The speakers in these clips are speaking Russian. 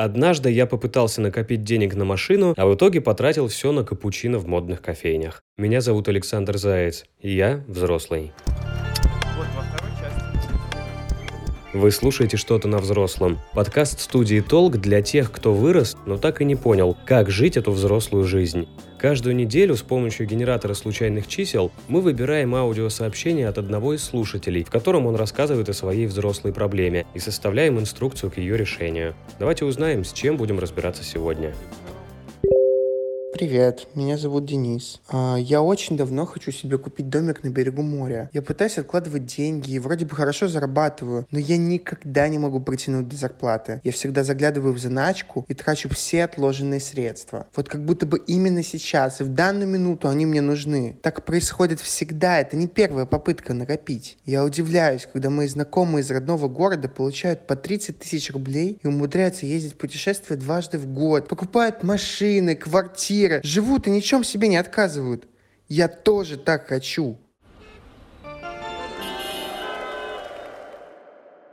Однажды я попытался накопить денег на машину, а в итоге потратил все на капучино в модных кофейнях. Меня зовут Александр Заяц, и я взрослый. Вы слушаете «Что-то на взрослом». Подкаст студии «Толк» для тех, кто вырос, но так и не понял, как жить эту взрослую жизнь. Каждую неделю с помощью генератора случайных чисел мы выбираем аудиосообщение от одного из слушателей, в котором он рассказывает о своей взрослой проблеме, и составляем инструкцию к ее решению. Давайте узнаем, с чем будем разбираться сегодня. Привет, меня зовут Денис. Я очень давно хочу себе купить домик на берегу моря. Я пытаюсь откладывать деньги и вроде бы хорошо зарабатываю, но я никогда не могу протянуть до зарплаты. Я всегда заглядываю в заначку и трачу все отложенные средства. Вот как будто бы именно сейчас и в данную минуту они мне нужны. Так происходит всегда, это не первая попытка накопить. Я удивляюсь, когда мои знакомые из родного города получают по 30 тысяч рублей и умудряются ездить в путешествия дважды в год, покупают машины, квартиры, живут и ничем себе не отказывают. Я тоже так хочу.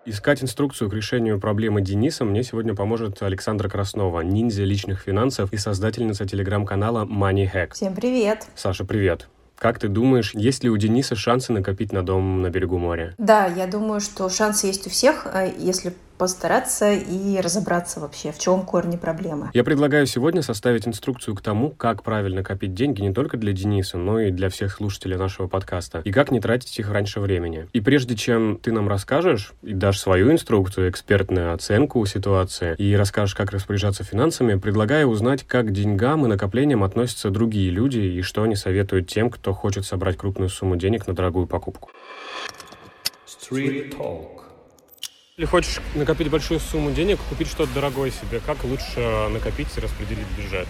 Искать инструкцию к решению проблемы Дениса мне сегодня поможет Александра Краснова, ниндзя личных финансов и создательница телеграм-канала Money Hack. Всем привет. Саша, привет. Как ты думаешь, есть ли у Дениса шансы накопить на дом на берегу моря? Да, я думаю, что шансы есть у всех, если постараться и разобраться вообще, в чем корни проблемы. Я предлагаю сегодня составить инструкцию к тому, как правильно копить деньги не только для Дениса, но и для всех слушателей нашего подкаста, и как не тратить их раньше времени. И прежде чем ты нам расскажешь и дашь свою инструкцию, экспертную оценку ситуации, и расскажешь, как распоряжаться финансами, предлагаю узнать, как к деньгам и накоплениям относятся другие люди, и что они советуют тем, кто хочет собрать крупную сумму денег на дорогую покупку. Если хочешь накопить большую сумму денег, купить что-то дорогое себе, как лучше накопить и распределить бюджет?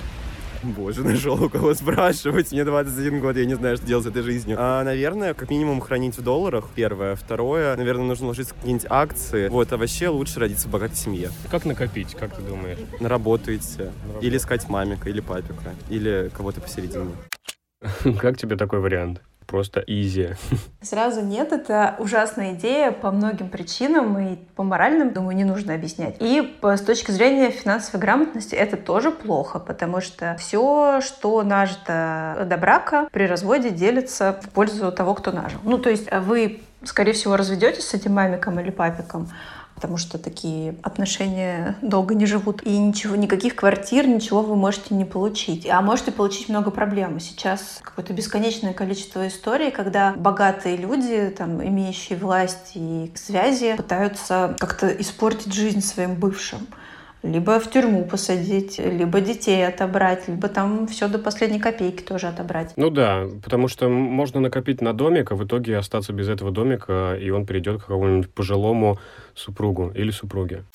Боже, нашел у кого спрашивать. Мне 21 год, я не знаю, что делать с этой жизнью. Наверное, как минимум хранить в долларах, первое. Второе, наверное, нужно вложиться в какие-нибудь акции. Вот, а вообще лучше родиться в богатой семье. Как накопить, как ты думаешь? На работу идти. Или искать мамика, или папика, или кого-то посередине. Как тебе такой вариант? Просто изи. Сразу нет, это ужасная идея по многим причинам и по моральным, думаю, не нужно объяснять. И с точки зрения финансовой грамотности это тоже плохо, потому что все, что нажито до брака, при разводе делится в пользу того, кто нажил. Ну, то есть вы, скорее всего, разведетесь с этим мамиком или папиком, потому что такие отношения долго не живут. И ничего, никаких квартир, ничего вы можете не получить. А можете получить много проблем. Сейчас какое-то бесконечное количество историй, когда богатые люди, там, имеющие власть и связи, пытаются как-то испортить жизнь своим бывшим. Либо в тюрьму посадить, либо детей отобрать, либо там все до последней копейки тоже отобрать. Ну да, потому что можно накопить на домик, а в итоге остаться без этого домика, и он перейдет к какому-нибудь пожилому супругу или супруге.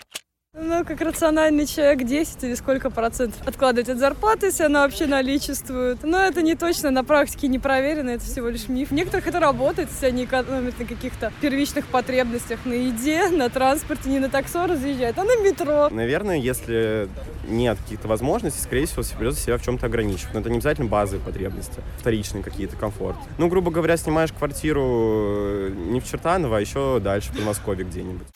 Ну, как рациональный человек, 10 или сколько процентов откладывать от зарплаты, если она вообще наличествует. Но это не точно, на практике не проверено, это всего лишь миф. У некоторых это работает, если они экономят на каких-то первичных потребностях, на еде, на транспорте, не на таксо разъезжают, а на метро. Наверное, если нет каких-то возможностей, скорее всего, придется себя в чем-то ограничивать. Но это не обязательно базовые потребности, вторичные какие-то, комфорт. Ну, грубо говоря, снимаешь квартиру не в Чертаново, а еще дальше, в Подмосковье где-нибудь.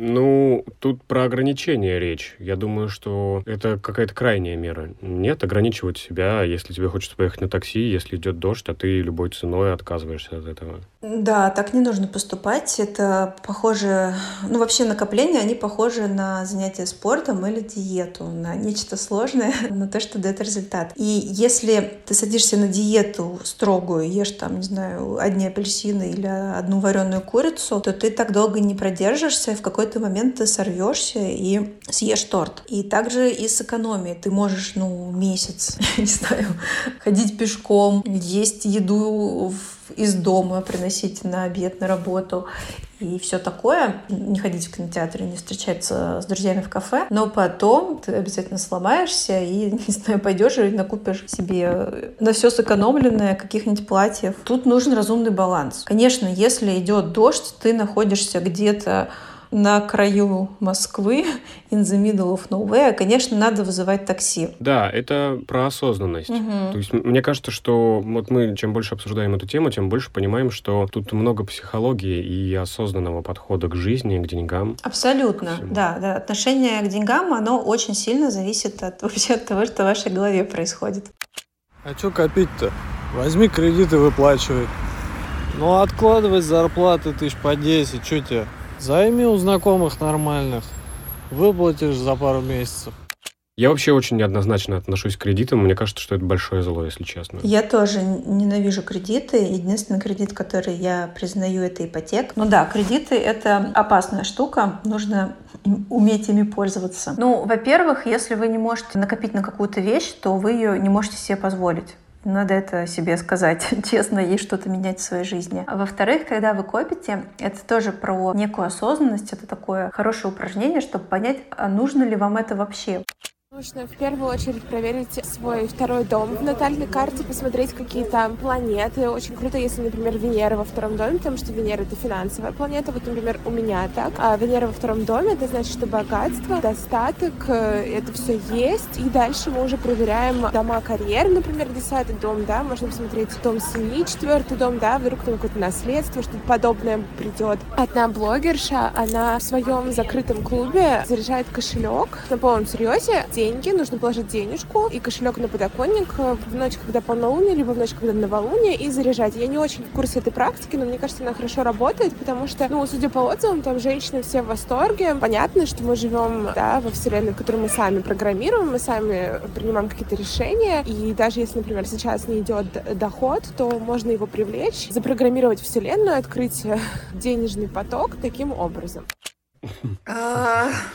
Ну, тут про ограничения речь. Я думаю, что это какая-то крайняя мера. Нет, ограничивать себя, если тебе хочется поехать на такси, если идет дождь, а ты любой ценой отказываешься от этого. Да, так не нужно поступать. Это похоже... Ну, вообще накопления, они похожи на занятия спортом или диету, на нечто сложное, на то, что дает результат. И если ты садишься на диету строгую, ешь там, не знаю, одни апельсины или одну вареную курицу, то ты так долго не продержишься, и в какой-то момент ты сорвешься и съешь торт. И также и с экономией. Ты можешь, ну, месяц, не знаю, ходить пешком, есть еду из дома, приносить на обед, на работу и все такое. Не ходить в кинотеатры, не встречаться с друзьями в кафе. Но потом ты обязательно сломаешься и, не знаю, пойдешь и накупишь себе на все сэкономленное каких-нибудь платьев. Тут нужен разумный баланс. Конечно, если идет дождь, ты находишься где-то на краю Москвы, in the middle of nowhere, конечно, надо вызывать такси. Да, это про осознанность. Угу. То есть, мне кажется, что вот мы чем больше обсуждаем эту тему, тем больше понимаем, что тут много психологии и осознанного подхода к жизни, к деньгам. Абсолютно, да. Отношение к деньгам, оно очень сильно зависит вообще от того, что в вашей голове происходит. А что копить-то? Возьми кредит и выплачивай. Ну, откладывать зарплаты 1000 по 10, что тебе? Займи у знакомых нормальных, выплатишь за пару месяцев. Я вообще очень неоднозначно отношусь к кредитам. Мне кажется, что это большое зло, если честно. Я тоже ненавижу кредиты. Единственный кредит, который я признаю, это ипотека. Ну да, кредиты — это опасная штука. Нужно уметь ими пользоваться. Ну, во-первых, если вы не можете накопить на какую-то вещь, то вы ее не можете себе позволить. Надо это себе сказать честно и что-то менять в своей жизни. А во-вторых, когда вы копите, это тоже про некую осознанность. Это такое хорошее упражнение, чтобы понять, а нужно ли вам это вообще. Нужно в первую очередь проверить свой второй дом в натальной карте, посмотреть, какие там планеты. Очень круто, если, например, Венера во втором доме, потому что Венера — это финансовая планета. Вот, например, у меня так. А Венера во втором доме — это значит, что богатство, достаток, это все есть. И дальше мы уже проверяем дома карьеры, например, 10-й дом, да. Можно посмотреть дом семьи, 4-й дом, да. Вдруг там какое-то наследство, что-то подобное придет. Одна блогерша, она в своем закрытом клубе заряжает кошелек на полном серьезе. Деньги, нужно положить денежку и кошелек на подоконник в ночь, когда полнолуние, либо в ночь, когда новолуние, и заряжать. Я не очень в курсе этой практики, но мне кажется, она хорошо работает, потому что, ну, судя по отзывам, там женщины все в восторге. Понятно, что мы живем, да, во вселенной, которую мы сами программируем, мы сами принимаем какие-то решения, и даже если, например, сейчас не идет доход, то можно его привлечь, запрограммировать вселенную, открыть денежный поток таким образом.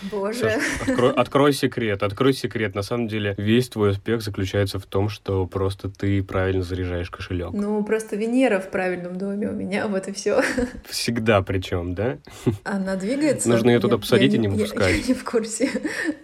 Боже. Открой секрет. На самом деле, весь твой успех заключается в том, что просто ты правильно заряжаешь кошелек. Ну, просто Венера в правильном доме у меня, вот и все. Всегда причем, да? Она двигается. Нужно ее туда посадить и не выпускать. Я не в курсе,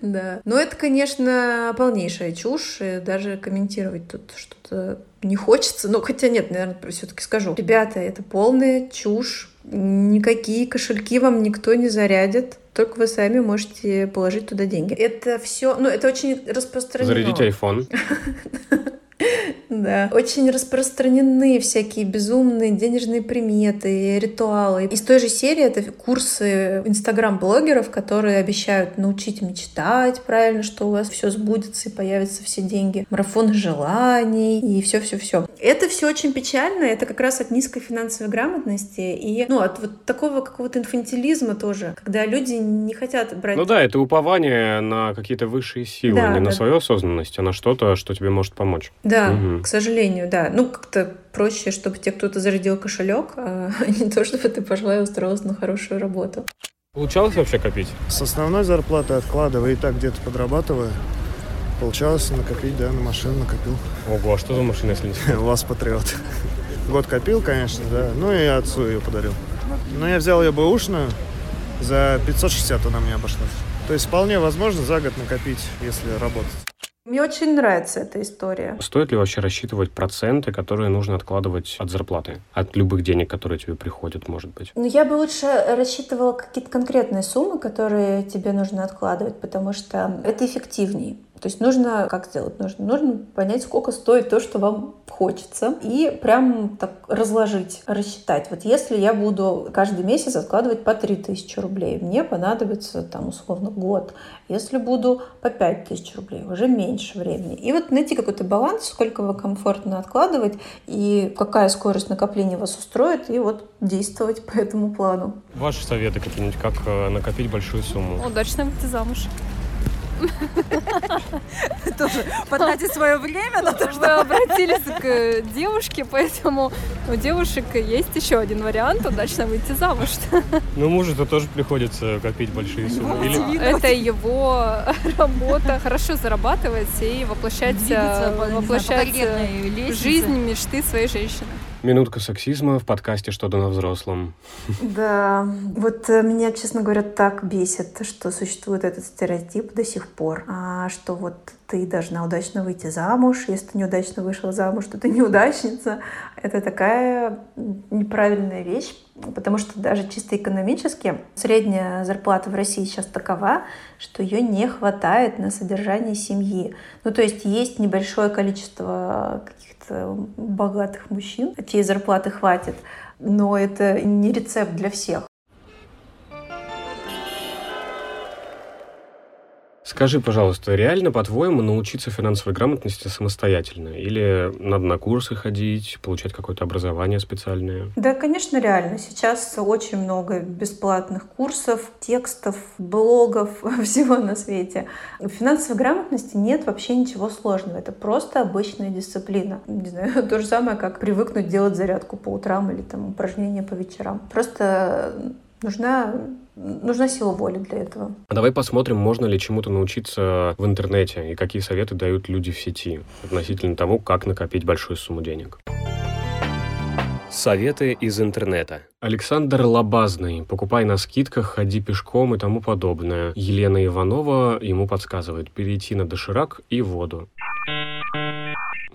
да. Но это, конечно, полнейшая чушь, и даже комментировать тут что-то не хочется. Ну, хотя нет, наверное, все-таки скажу. Ребята, это полная чушь. Никакие кошельки вам никто не зарядит, только вы сами можете положить туда деньги. Это все, ну, это очень распространено. Зарядить айфон. Да. Очень распространены всякие безумные денежные приметы, ритуалы. Из той же серии это курсы инстаграм-блогеров, которые обещают научить мечтать правильно, что у вас все сбудется и появятся все деньги. Марафон желаний и все-все-все. Это все очень печально. Это как раз от низкой финансовой грамотности и, ну, от вот такого какого-то инфантилизма тоже, когда люди не хотят брать... Ну да, это упование на какие-то высшие силы, да, не на свою осознанность, а на что-то, что тебе может помочь. Да, к сожалению, да. Ну, как-то проще, чтобы тебе кто-то зарядил кошелек, а не то, чтобы ты пошла и устроилась на хорошую работу. Получалось вообще копить? С основной зарплаты откладывая и так где-то подрабатывая, получалось накопить, да, на машину накопил. Ого, а что за машина, если не знаю? УАЗ Патриот. Год копил, конечно, да. Ну и отцу ее подарил. Но я взял ее бэушную, за 560 она мне обошлась. То есть вполне возможно за год накопить, если работать. Мне очень нравится эта история. Стоит ли вообще рассчитывать проценты, которые нужно откладывать от зарплаты? От любых денег, которые тебе приходят, может быть? Ну, я бы лучше рассчитывала какие-то конкретные суммы, которые тебе нужно откладывать, потому что это эффективнее. То есть нужно, как сделать? Нужно понять, сколько стоит то, что вам хочется, и прям так разложить, рассчитать. Вот если я буду каждый месяц откладывать по 3000 рублей, мне понадобится, там, условно, год. Если буду по 5000 рублей, уже меньше времени. И вот найти какой-то баланс, сколько вы комфортно откладывать, и какая скорость накопления вас устроит, и вот действовать по этому плану. Ваши советы какие-нибудь, как накопить большую сумму? Удачно выйти замуж. Тоже потратить свое время на то, что... Вы обратились к девушке, поэтому у девушек есть еще один вариант — удачно выйти замуж. Ну, мужу-то тоже приходится копить большие суммы. Это его работа. Хорошо зарабатывать и воплощать жизнь, мечты своей женщины. Минутка сексизма в подкасте «Что-то на взрослом». Да, вот меня, честно говоря, так бесит, что существует этот стереотип до сих пор, что вот ты должна удачно выйти замуж, если ты неудачно вышла замуж, то ты неудачница. Это такая неправильная вещь, потому что даже чисто экономически средняя зарплата в России сейчас такова, что ее не хватает на содержание семьи. Ну, то есть небольшое количество каких-то богатых мужчин, чьей зарплаты хватит, но это не рецепт для всех. Скажи, пожалуйста, реально, по-твоему, научиться финансовой грамотности самостоятельно? Или надо на курсы ходить, получать какое-то образование специальное? Да, конечно, реально. Сейчас очень много бесплатных курсов, текстов, блогов, всего на свете. В финансовой грамотности нет вообще ничего сложного. Это просто обычная дисциплина. Не знаю, то же самое, как привыкнуть делать зарядку по утрам или там упражнения по вечерам. Просто нужна сила воли для этого. А давай посмотрим, можно ли чему-то научиться в интернете и какие советы дают люди в сети относительно того, как накопить большую сумму денег. Советы из интернета. Александр Лобазный. «Покупай на скидках, ходи пешком» и тому подобное. Елена Иванова ему подсказывает перейти на доширак и воду.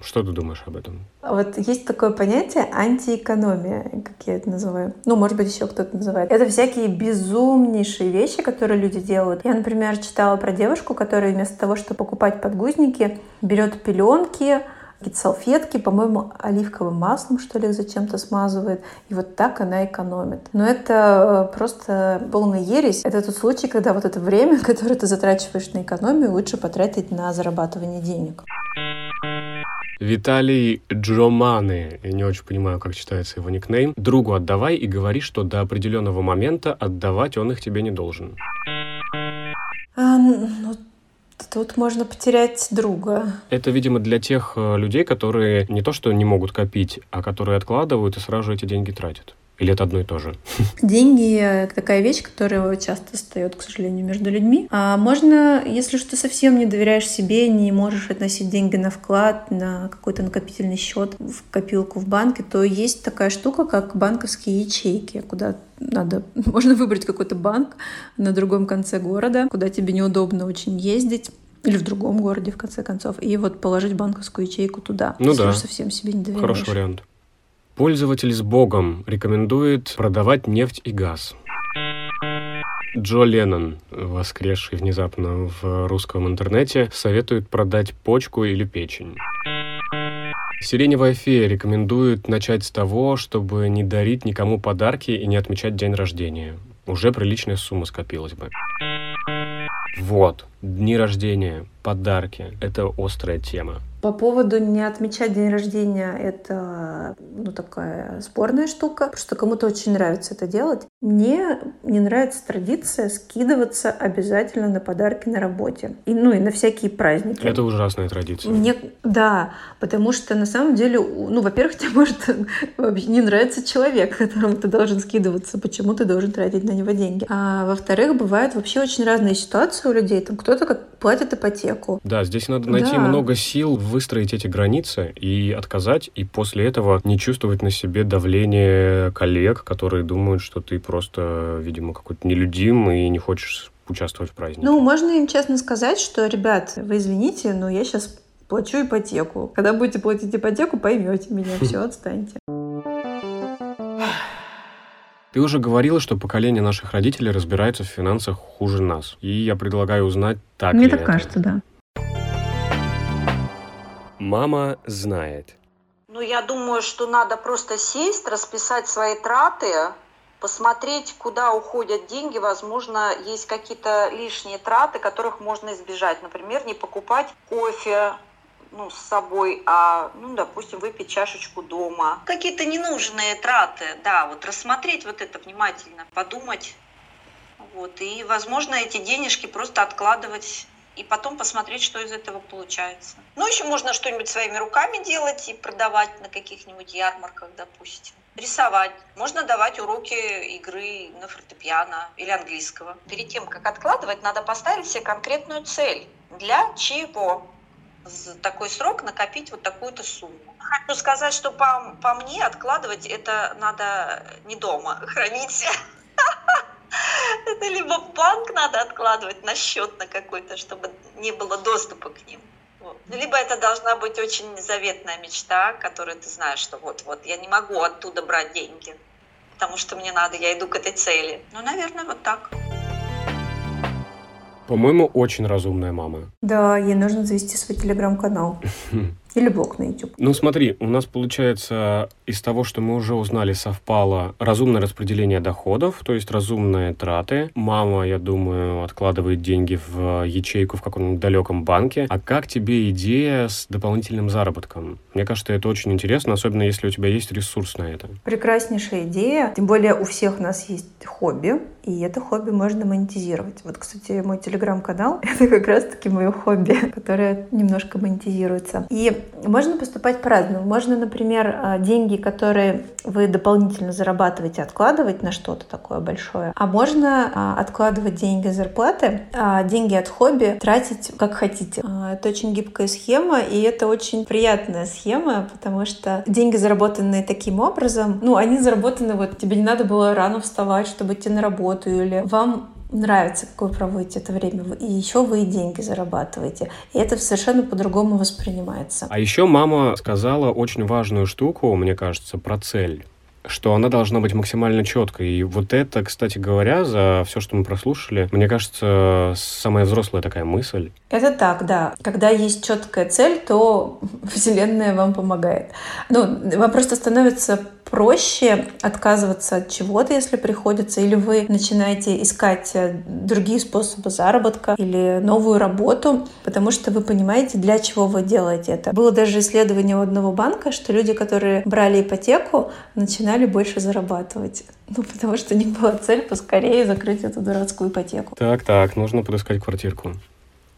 Что ты думаешь об этом? Вот есть такое понятие антиэкономия, как я это называю. Ну, может быть, еще кто-то называет. Это всякие безумнейшие вещи, которые люди делают. Я, например, читала про девушку, которая вместо того, чтобы покупать подгузники, берет пеленки, какие-то салфетки, по-моему, оливковым маслом, что ли, зачем-то смазывает. И вот так она экономит. Но это просто полная ересь. Это тот случай, когда вот это время, которое ты затрачиваешь на экономию, лучше потратить на зарабатывание денег. Виталий Джоманы, я не очень понимаю, как читается его никнейм. Другу отдавай и говори, что до определенного момента отдавать он их тебе не должен. Тут можно потерять друга. Это, видимо, для тех людей, которые не то что не могут копить, а которые откладывают и сразу эти деньги тратят. Или это одно и то же? Деньги — такая вещь, которая часто встает, к сожалению, между людьми. А можно, если что, совсем не доверяешь себе, не можешь относить деньги на вклад, на какой-то накопительный счет, в копилку в банке, то есть такая штука, как банковские ячейки, куда можно выбрать какой-то банк на другом конце города, куда тебе неудобно очень ездить. Или в другом городе, в конце концов. И вот положить банковскую ячейку туда. Ну да, совсем себе не доверяешь. Хороший вариант. Пользователь с Богом рекомендует продавать нефть и газ. Джо Леннон, воскресший внезапно в русском интернете, советует продать почку или печень. Сиреневая фея рекомендует начать с того, чтобы не дарить никому подарки и не отмечать день рождения. Уже приличная сумма скопилась бы. Вот. Дни рождения, подарки — это острая тема. По поводу не отмечать день рождения — это такая спорная штука, потому что кому-то очень нравится это делать. Мне не нравится традиция скидываться обязательно на подарки на работе. И на всякие праздники. Это ужасная традиция. Да, потому что на самом деле, во-первых, тебе может вообще не нравится человек, которому ты должен скидываться, почему ты должен тратить на него деньги. А во-вторых, бывают вообще очень разные ситуации у людей. Там кто-то как платит ипотеку. Да, здесь надо найти много сил выстроить эти границы и отказать, и после этого не чувствовать на себе давление коллег, которые думают, что ты просто, видимо, какой-то нелюдим и не хочешь участвовать в празднике. Можно им честно сказать, что, ребят, вы извините, но я сейчас плачу ипотеку. Когда будете платить ипотеку, поймете меня, все, отстаньте. Ты уже говорила, что поколение наших родителей разбирается в финансах хуже нас. И я предлагаю узнать, так ли это. Мне так кажется, да. Мама знает. Я думаю, что надо просто сесть, расписать свои траты, посмотреть, куда уходят деньги. Возможно, есть какие-то лишние траты, которых можно избежать. Например, не покупать кофе, с собой, допустим, выпить чашечку дома. Какие-то ненужные траты, рассмотреть это внимательно, подумать. И, возможно, эти денежки просто откладывать и потом посмотреть, что из этого получается. Еще можно что-нибудь своими руками делать и продавать на каких-нибудь ярмарках, допустим. Рисовать. Можно давать уроки игры на фортепиано или английского. Перед тем, как откладывать, надо поставить себе конкретную цель. Для чего? За такой срок накопить вот такую-то сумму. Хочу сказать, что по мне откладывать это надо не дома хранить. Это либо в банк надо откладывать на счет на какой-то, чтобы не было доступа к ним. Либо это должна быть очень заветная мечта, которую ты знаешь, что вот-вот, я не могу оттуда брать деньги, потому что мне надо, я иду к этой цели. Ну, наверное, вот так. По-моему, очень разумная мама. Да, ей нужно завести свой телеграм-канал. Или блог на YouTube. Ну смотри, у нас получается из того, что мы уже узнали, совпало разумное распределение доходов, то есть разумные траты. Мама, я думаю, откладывает деньги в ячейку в каком-нибудь далеком банке. А как тебе идея с дополнительным заработком? Мне кажется, это очень интересно, особенно если у тебя есть ресурс на это. Прекраснейшая идея. Тем более у всех у нас есть хобби, и это хобби можно монетизировать. Вот, кстати, мой телеграм-канал — это как раз-таки мое хобби, которое немножко монетизируется. И можно поступать по-разному. Можно, например, деньги, которые вы дополнительно зарабатываете, откладывать на что-то такое большое. А можно откладывать деньги зарплаты, а деньги от хобби тратить как хотите. Это очень гибкая схема, и это очень приятная схема, потому что деньги, заработанные таким образом, ну, они заработаны, вот тебе не надо было рано вставать, чтобы идти на работу, или вам нравится, как вы проводите это время, и еще вы и деньги зарабатываете. И это совершенно по-другому воспринимается. А еще мама сказала очень важную штуку, мне кажется, про цель, что она должна быть максимально четкой. И вот это, кстати говоря, за все, что мы прослушали, мне кажется, самая взрослая такая мысль. Это так, да. Когда есть четкая цель, то Вселенная вам помогает. Ну, вам просто становится проще отказываться от чего-то, если приходится, или вы начинаете искать другие способы заработка или новую работу, потому что вы понимаете, для чего вы делаете это. Было даже исследование у одного банка, что люди, которые брали ипотеку, начинали больше зарабатывать. Ну, потому что у них была цель поскорее закрыть эту дурацкую ипотеку. Так, нужно подыскать квартирку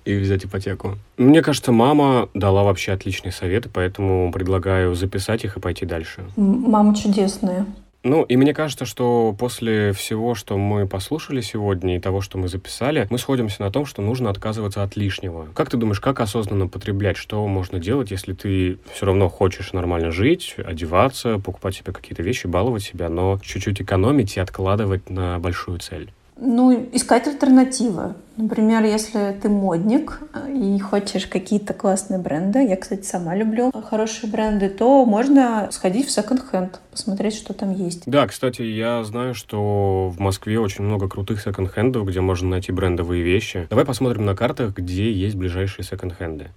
и взять ипотеку. Мне кажется, мама дала вообще отличные советы, поэтому предлагаю записать их и пойти дальше. Мама чудесная. Ну, и мне кажется, что после всего, что мы послушали сегодня, и того, что мы записали, мы сходимся на том, что нужно отказываться от лишнего. Как ты думаешь, как осознанно потреблять? Что можно делать, если ты все равно хочешь нормально жить, одеваться, покупать себе какие-то вещи, баловать себя, но чуть-чуть экономить и откладывать на большую цель? Ну, искать альтернативы. Например, если ты модник и хочешь какие-то классные бренды, я, кстати, сама люблю хорошие бренды, то можно сходить в секонд-хенд, посмотреть, что там есть. Да, кстати, я знаю, что в Москве очень много крутых секонд-хендов, где можно найти брендовые вещи. Давай посмотрим на картах, где есть ближайшие секонд-хенды.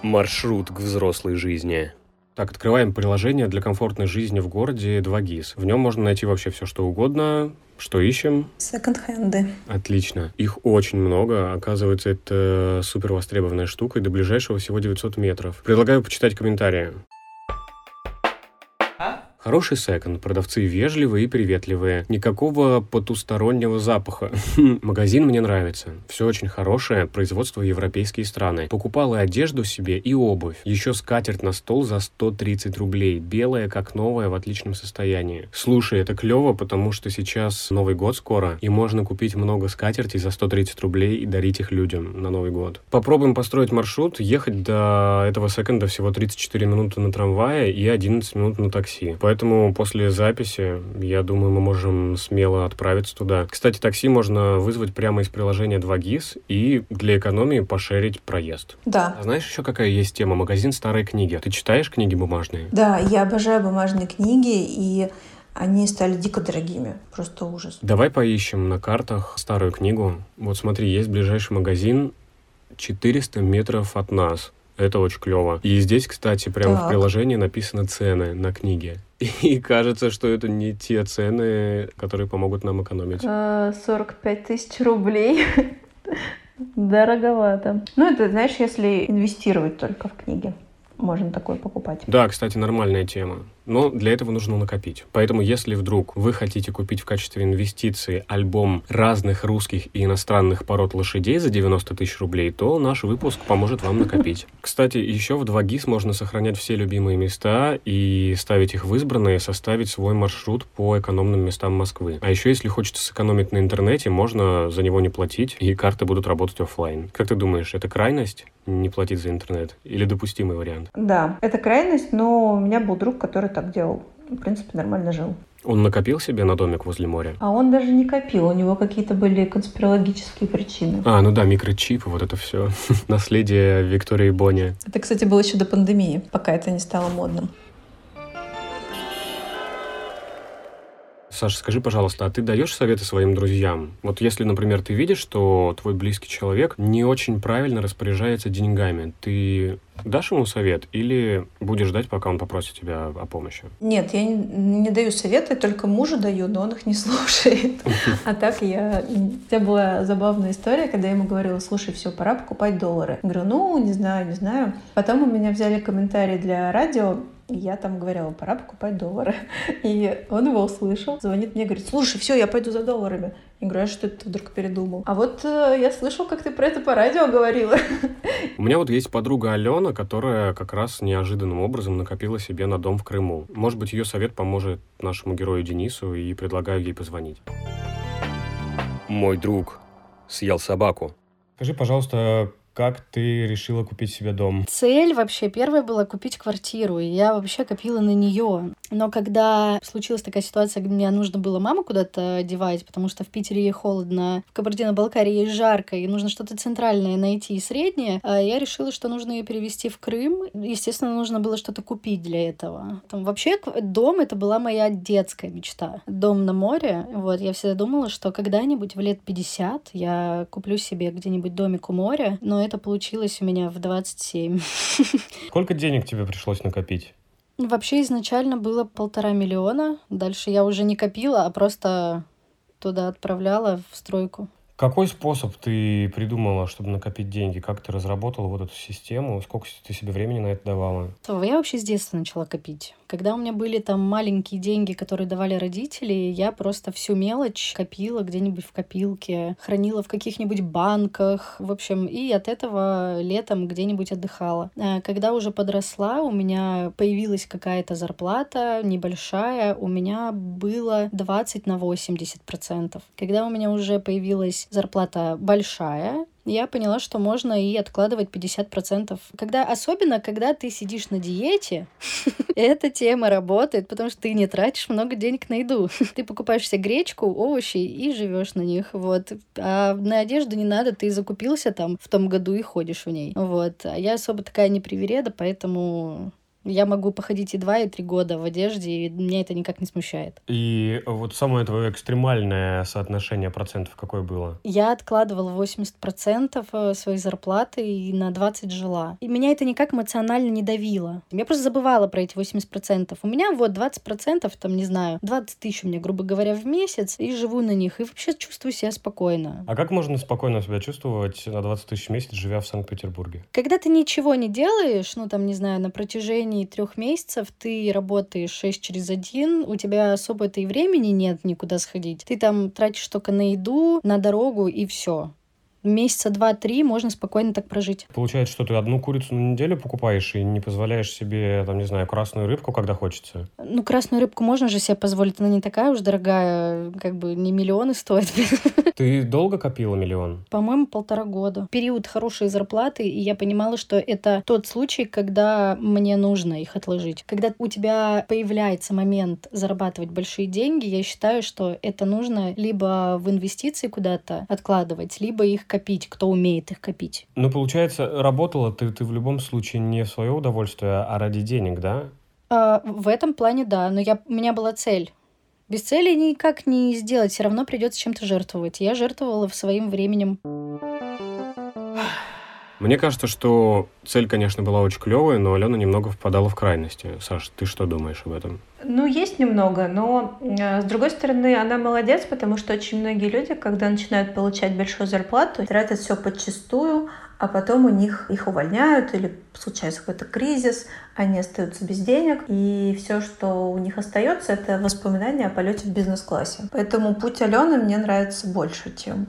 Маршрут к взрослой жизни. Так, открываем приложение для комфортной жизни в городе 2GIS. В нем можно найти вообще все, что угодно. Что ищем? Секонд-хенды. Отлично. Их очень много. Оказывается, это супер востребованная штука, и до ближайшего всего 900 метров. Предлагаю почитать комментарии. Хороший секонд, продавцы вежливые и приветливые, никакого потустороннего запаха. Магазин мне нравится, все очень хорошее, производство европейские страны. Покупала одежду себе и обувь. Еще скатерть на стол за 130 рублей, белая как новая, в отличном состоянии. Слушай, это клево, потому что сейчас Новый год скоро, и можно купить много скатертей за 130 рублей и дарить их людям на Новый год. Попробуем построить маршрут, ехать до этого секонда всего 34 минуты на трамвае и 11 минут на такси. Поэтому после записи, я думаю, мы можем смело отправиться туда. Кстати, такси можно вызвать прямо из приложения 2GIS и для экономии пошерить проезд. Да. А знаешь еще какая есть тема? Магазин старой книги. Ты читаешь книги бумажные? Да, я обожаю бумажные книги, и они стали дико дорогими. Просто ужас. Давай поищем на картах старую книгу. Вот смотри, есть ближайший магазин 400 метров от нас. Это очень клево. И здесь, кстати, прямо так в приложении написаны цены на книги. И кажется, что это не те цены, которые помогут нам экономить. 45 тысяч рублей. Дороговато. Ну, это, знаешь, если инвестировать только в книги. Можно такое покупать. Да, кстати, нормальная тема. Но для этого нужно накопить. Поэтому, если вдруг вы хотите купить в качестве инвестиции альбом разных русских и иностранных пород лошадей за 90 тысяч рублей, то наш выпуск поможет вам накопить. Кстати, еще в 2GIS можно сохранять все любимые места и ставить их в избранные, составить свой маршрут по экономным местам Москвы. А еще, если хочется сэкономить на интернете, можно за него не платить, и карты будут работать офлайн. Как ты думаешь, это крайность? Не платить за интернет? Или допустимый вариант? Да, это крайность, но у меня был друг, который так делал. В принципе, нормально жил. Он накопил себе на домик возле моря? А он даже не копил, у него какие-то были конспирологические причины. А, ну да, микрочипы, вот это все. Наследие Виктории Бони. Это, кстати, было еще до пандемии, пока это не стало модным. Саша, скажи, пожалуйста, а ты даешь советы своим друзьям? Вот если, например, ты видишь, что твой близкий человек не очень правильно распоряжается деньгами, ты дашь ему совет или будешь ждать, пока он попросит тебя о помощи? Нет, я не даю советы, только мужу даю, но он их не слушает. А так у тебя была забавная история, когда я ему говорила: слушай, все, пора покупать доллары. Я говорю: ну, не знаю. Потом у меня взяли комментарий для радио, я там говорила: пора покупать доллары. И он его услышал, звонит мне, говорит: слушай, все, я пойду за долларами. Я говорю: а что ты вдруг передумал? А вот я слышал, как ты про это по радио говорила. У меня вот есть подруга Алена, которая как раз неожиданным образом накопила себе на дом в Крыму. Может быть, ее совет поможет нашему герою Денису, и предлагаю ей позвонить. Мой друг съел собаку. Скажи, пожалуйста, как ты решила купить себе дом? Цель вообще первая была купить квартиру, и я вообще копила на нее. Но когда случилась такая ситуация, мне нужно было маму куда-то девать, потому что в Питере ей холодно, в Кабардино-Балкарии ей жарко, и нужно что-то центральное найти и среднее, я решила, что нужно ее перевезти в Крым. Естественно, нужно было что-то купить для этого. Там вообще дом — это была моя детская мечта. Дом на море. Вот, я всегда думала, что когда-нибудь в лет 50 я куплю себе где-нибудь домик у моря, но это получилось у меня в 27. Сколько денег тебе пришлось накопить? Вообще изначально было 1,5 миллиона. Дальше я уже не копила, а просто туда отправляла в стройку. Какой способ ты придумала, чтобы накопить деньги? Как ты разработала вот эту систему? Сколько ты себе времени на это давала? Я вообще с детства начала копить. Когда у меня были там маленькие деньги, которые давали родители, я просто всю мелочь копила где-нибудь в копилке, хранила в каких-нибудь банках, в общем, и от этого летом где-нибудь отдыхала. Когда уже подросла, у меня появилась какая-то зарплата небольшая, у меня было 20 на 80%. Когда у меня уже появилась зарплата большая, я поняла, что можно и откладывать 50%. Особенно, когда ты сидишь на диете, эта тема работает, потому что ты не тратишь много денег на еду. Ты покупаешь себе гречку, овощи и живешь на них. Вот. А на одежду не надо, ты закупился там в том году и ходишь в ней. Вот. А я особо такая непривереда, поэтому я могу походить и 2, и 3 года в одежде, и меня это никак не смущает. И вот самое твое экстремальное соотношение процентов какое было? Я откладывала 80% своей зарплаты и на 20% жила. И меня это никак эмоционально не давило. Я просто забывала про эти 80%. У меня вот 20%, там, не знаю, 20 тысяч у меня, грубо говоря, в месяц, и живу на них, и вообще чувствую себя спокойно. А как можно спокойно себя чувствовать на 20 тысяч в месяц, живя в Санкт-Петербурге? Когда ты ничего не делаешь, на протяжении 3 месяцев ты работаешь 6/1, у тебя особо-то и времени нет никуда сходить. Ты там тратишь только на еду, на дорогу и все. Месяца 2-3 можно спокойно так прожить. Получается, что ты 1 курицу на неделю покупаешь и не позволяешь себе, красную рыбку, когда хочется? Красную рыбку можно же себе позволить, она не такая уж дорогая, не миллионы стоит. Ты долго копила 1 миллион? По-моему, 1,5 года. Период хорошей зарплаты, и я понимала, что это тот случай, когда мне нужно их отложить. Когда у тебя появляется момент зарабатывать большие деньги, я считаю, что это нужно либо в инвестиции куда-то откладывать, либо их копить, кто умеет их копить. Получается, работала ты в любом случае не в свое удовольствие, а ради денег, да? В этом плане, да, но у меня была цель. Без цели никак не сделать, все равно придется чем-то жертвовать. Я жертвовала своим временем. Мне кажется, что цель, конечно, была очень клевая, но Алена немного впадала в крайности. Саш, ты что думаешь об этом? Есть немного, но, с другой стороны, она молодец, потому что очень многие люди, когда начинают получать большую зарплату, тратят все подчистую, а потом их увольняют или случается какой-то кризис, они остаются без денег, и все, что у них остается, это воспоминания о полете в бизнес-классе. Поэтому путь Алены мне нравится больше, чем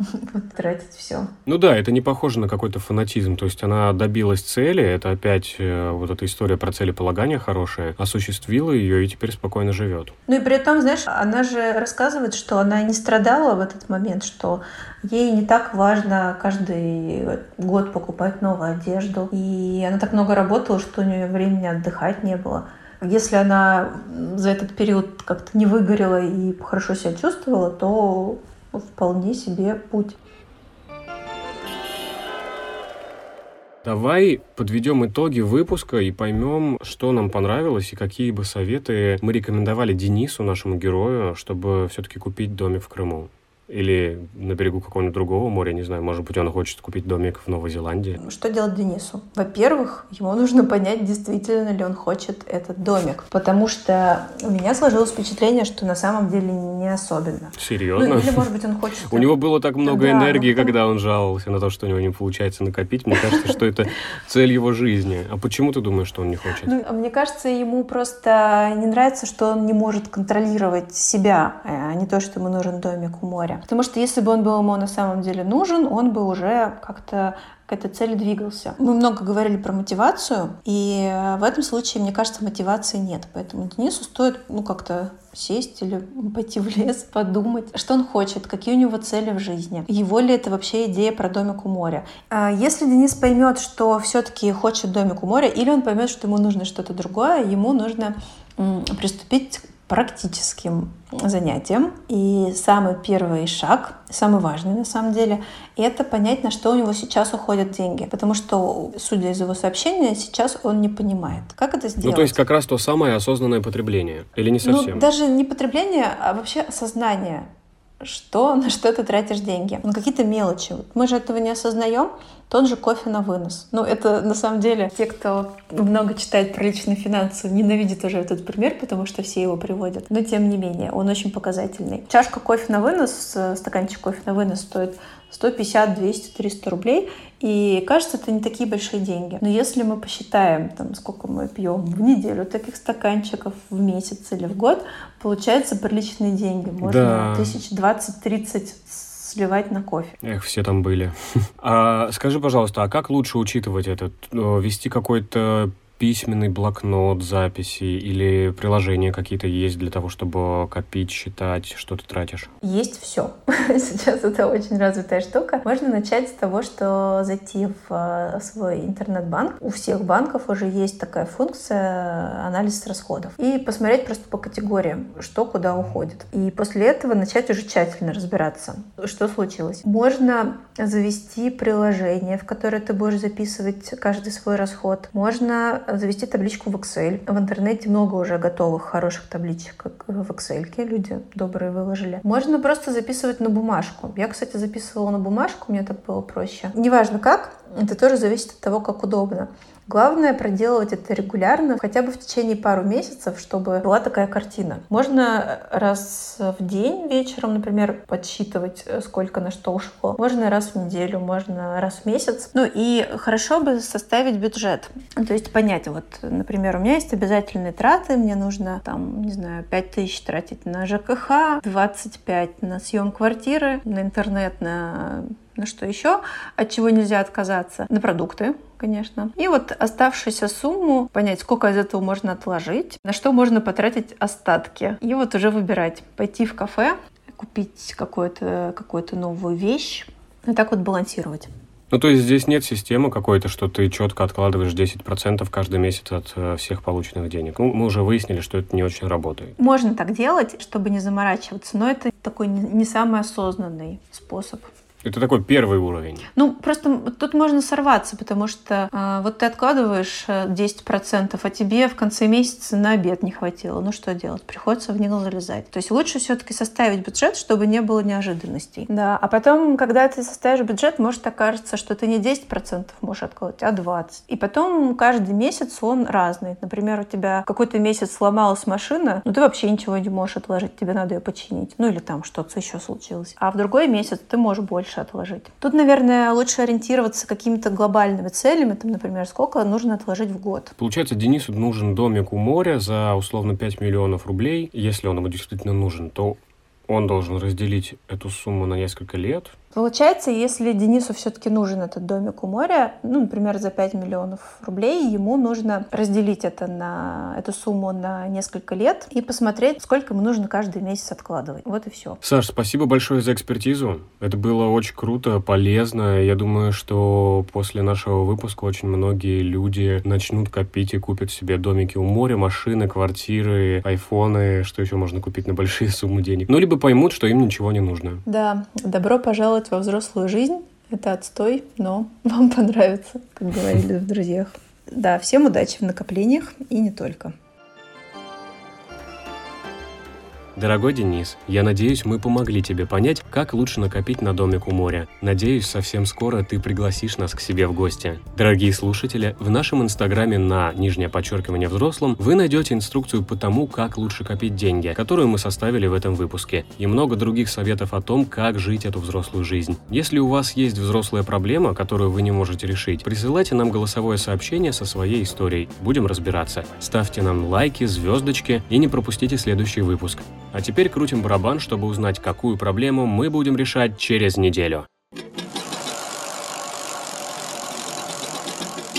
тратить все. Это не похоже на какой-то фанатизм, то есть она добилась цели, это опять вот эта история про целеполагание хорошая, осуществила ее и теперь спокойно живет. И при этом, она же рассказывает, что она не страдала в этот момент, что ей не так важно каждый год покупать новую одежду, и она так много работала, что у нее времени отдыхать не было. Если она за этот период как-то не выгорела и хорошо себя чувствовала, то вполне себе путь. Давай подведем итоги выпуска и поймем, что нам понравилось и какие бы советы мы рекомендовали Денису, нашему герою, чтобы все-таки купить домик в Крыму. Или на берегу какого-нибудь другого моря, не знаю, может быть, он хочет купить домик в Новой Зеландии. Что делать Денису? Во-первых, ему нужно понять, действительно ли он хочет этот домик. Потому что у меня сложилось впечатление, что на самом деле не особенно. Серьезно? Ну, или, может быть, он хочет... У него было так много энергии, когда он жаловался на то, что у него не получается накопить. Мне кажется, что это цель его жизни. А почему ты думаешь, что он не хочет? Мне кажется, ему просто не нравится, что он не может контролировать себя, а не то, что ему нужен домик у моря. Потому что если бы он был ему на самом деле нужен, он бы уже как-то к этой цели двигался. Мы много говорили про мотивацию, и в этом случае, мне кажется, мотивации нет. Поэтому Денису стоит как-то сесть или пойти в лес, подумать, что он хочет, какие у него цели в жизни. Его ли это вообще идея про домик у моря? А если Денис поймет, что все-таки хочет домик у моря, или он поймет, что ему нужно что-то другое, ему нужно приступить к практическим занятием. И самый первый шаг, самый важный на самом деле, это понять, на что у него сейчас уходят деньги. Потому что, судя из его сообщения, сейчас он не понимает, как это сделать. То есть как раз то самое осознанное потребление. Или не совсем? Даже не потребление, а вообще осознание, на что ты тратишь деньги. На какие-то мелочи. Мы же этого не осознаем. Тот же кофе на вынос. Это на самом деле те, кто много читает про личные финансы, ненавидят уже этот пример, потому что все его приводят. Но тем не менее, он очень показательный. Чашка кофе на вынос, стаканчик кофе на вынос стоит 150, 200, 300 рублей. И кажется, это не такие большие деньги. Но если мы посчитаем, сколько мы пьем в неделю таких стаканчиков, в месяц или в год, получается приличные деньги. Можно 1020-30 сливать на кофе. Эх, все там были. А скажи, пожалуйста, а как лучше учитывать это? Вести какой-то письменный блокнот, записи или приложения какие-то есть для того, чтобы копить, считать, что ты тратишь? Есть все. Сейчас это очень развитая штука. Можно начать с того, что зайти в свой интернет-банк. У всех банков уже есть такая функция анализ расходов. И посмотреть просто по категориям, что куда уходит. И после этого начать уже тщательно разбираться, что случилось. Можно завести приложение, в которое ты будешь записывать каждый свой расход. Можно завести табличку в Excel. В интернете много уже готовых, хороших табличек, как в Excel. Люди добрые выложили. Можно просто записывать на бумажку. Я, кстати, записывала на бумажку, мне так было проще. Неважно как, это тоже зависит от того, как удобно. Главное проделывать это регулярно, хотя бы в течение пару месяцев, чтобы была такая картина. Можно раз в день вечером, например, подсчитывать, сколько на что ушло. Можно раз в неделю, можно раз в месяц. И хорошо бы составить бюджет. То есть понять, например, у меня есть обязательные траты, мне нужно, 5000 тратить на ЖКХ, 25 на съем квартиры, на интернет, на что еще, от чего нельзя отказаться, на продукты, конечно. И оставшуюся сумму понять, сколько из этого можно отложить, на что можно потратить остатки. И уже выбирать, пойти в кафе, купить какую-то новую вещь, и так балансировать. То есть здесь нет системы какой-то, что ты четко откладываешь 10% каждый месяц от всех полученных денег. Мы уже выяснили, что это не очень работает. Можно так делать, чтобы не заморачиваться, но это такой не самый осознанный способ. Это такой первый уровень. Просто тут можно сорваться, потому что ты откладываешь 10%, а тебе в конце месяца на обед не хватило. Что делать? Приходится в него залезать. То есть лучше все-таки составить бюджет, чтобы не было неожиданностей. Да, а потом, когда ты составишь бюджет, может окажется, что ты не 10% можешь откладывать, а 20%. И потом каждый месяц он разный. Например, у тебя какой-то месяц сломалась машина, ты вообще ничего не можешь отложить, тебе надо ее починить. Или там что-то еще случилось. А в другой месяц ты можешь больше отложить. Тут, наверное, лучше ориентироваться какими-то глобальными целями, например, сколько нужно отложить в год. Получается, Денису нужен домик у моря за, условно, 5 миллионов рублей. Если он ему действительно нужен, то он должен разделить эту сумму на несколько лет, Получается, если Денису все-таки нужен этот домик у моря, ну, например, за 5 миллионов рублей, ему нужно разделить это эту сумму на несколько лет и посмотреть, сколько ему нужно каждый месяц откладывать. Вот и все. Саш, спасибо большое за экспертизу. Это было очень круто, полезно. Я думаю, что после нашего выпуска очень многие люди начнут копить и купят себе домики у моря, машины, квартиры, айфоны, что еще можно купить на большие суммы денег. Ну, либо поймут, что им ничего не нужно. Да, добро пожаловать во взрослую жизнь. Это отстой, но вам понравится, как говорили в «Друзьях». Да, всем удачи в накоплениях и не только. Дорогой Денис, я надеюсь, мы помогли тебе понять, как лучше накопить на домик у моря. Надеюсь, совсем скоро ты пригласишь нас к себе в гости. Дорогие слушатели, в нашем инстаграме на _взрослым вы найдете инструкцию по тому, как лучше копить деньги, которую мы составили в этом выпуске, и много других советов о том, как жить эту взрослую жизнь. Если у вас есть взрослая проблема, которую вы не можете решить, присылайте нам голосовое сообщение со своей историей. Будем разбираться. Ставьте нам лайки, звездочки и не пропустите следующий выпуск. А теперь крутим барабан, чтобы узнать, какую проблему мы будем решать через неделю.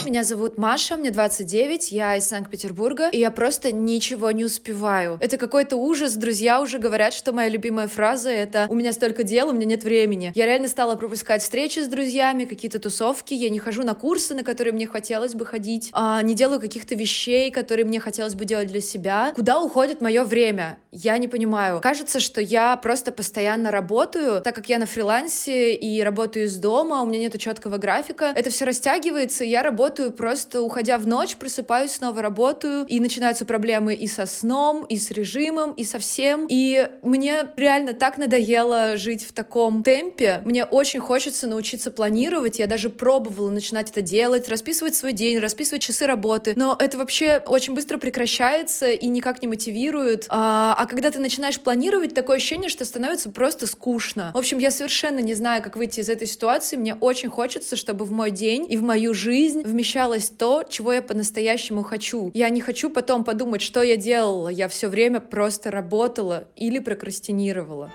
Меня зовут Маша, мне 29, я из Санкт-Петербурга, и я просто ничего не успеваю. Это какой-то ужас, друзья уже говорят, что моя любимая фраза — это «у меня столько дел, у меня нет времени». Я реально стала пропускать встречи с друзьями, какие-то тусовки, я не хожу на курсы, на которые мне хотелось бы ходить, не делаю каких-то вещей, которые мне хотелось бы делать для себя. Куда уходит мое время? Я не понимаю. Кажется, что я просто постоянно работаю, так как я на фрилансе и работаю из дома, у меня нет четкого графика, это все растягивается, и я работаю просто уходя в ночь, просыпаюсь, снова работаю, и начинаются проблемы и со сном, и с режимом, и со всем. И мне реально так надоело жить в таком темпе. Мне очень хочется научиться планировать. Я даже пробовала начинать это делать, расписывать свой день, расписывать часы работы. Но это вообще очень быстро прекращается и никак не мотивирует. А когда ты начинаешь планировать, такое ощущение, что становится просто скучно. В общем, я совершенно не знаю, как выйти из этой ситуации. Мне очень хочется, чтобы в мой день и в мою жизнь вмещалось то, чего я по-настоящему хочу. Я не хочу потом подумать, что я делала. Я все время просто работала или прокрастинировала.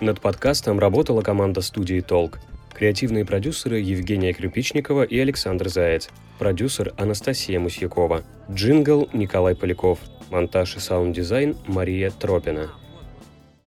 Над подкастом работала команда студии «Толк». Креативные продюсеры Евгения Крюпичникова и Александр Заяц. Продюсер Анастасия Мусякова. Джингл Николай Поляков. Монтаж и саунд-дизайн Мария Тропина.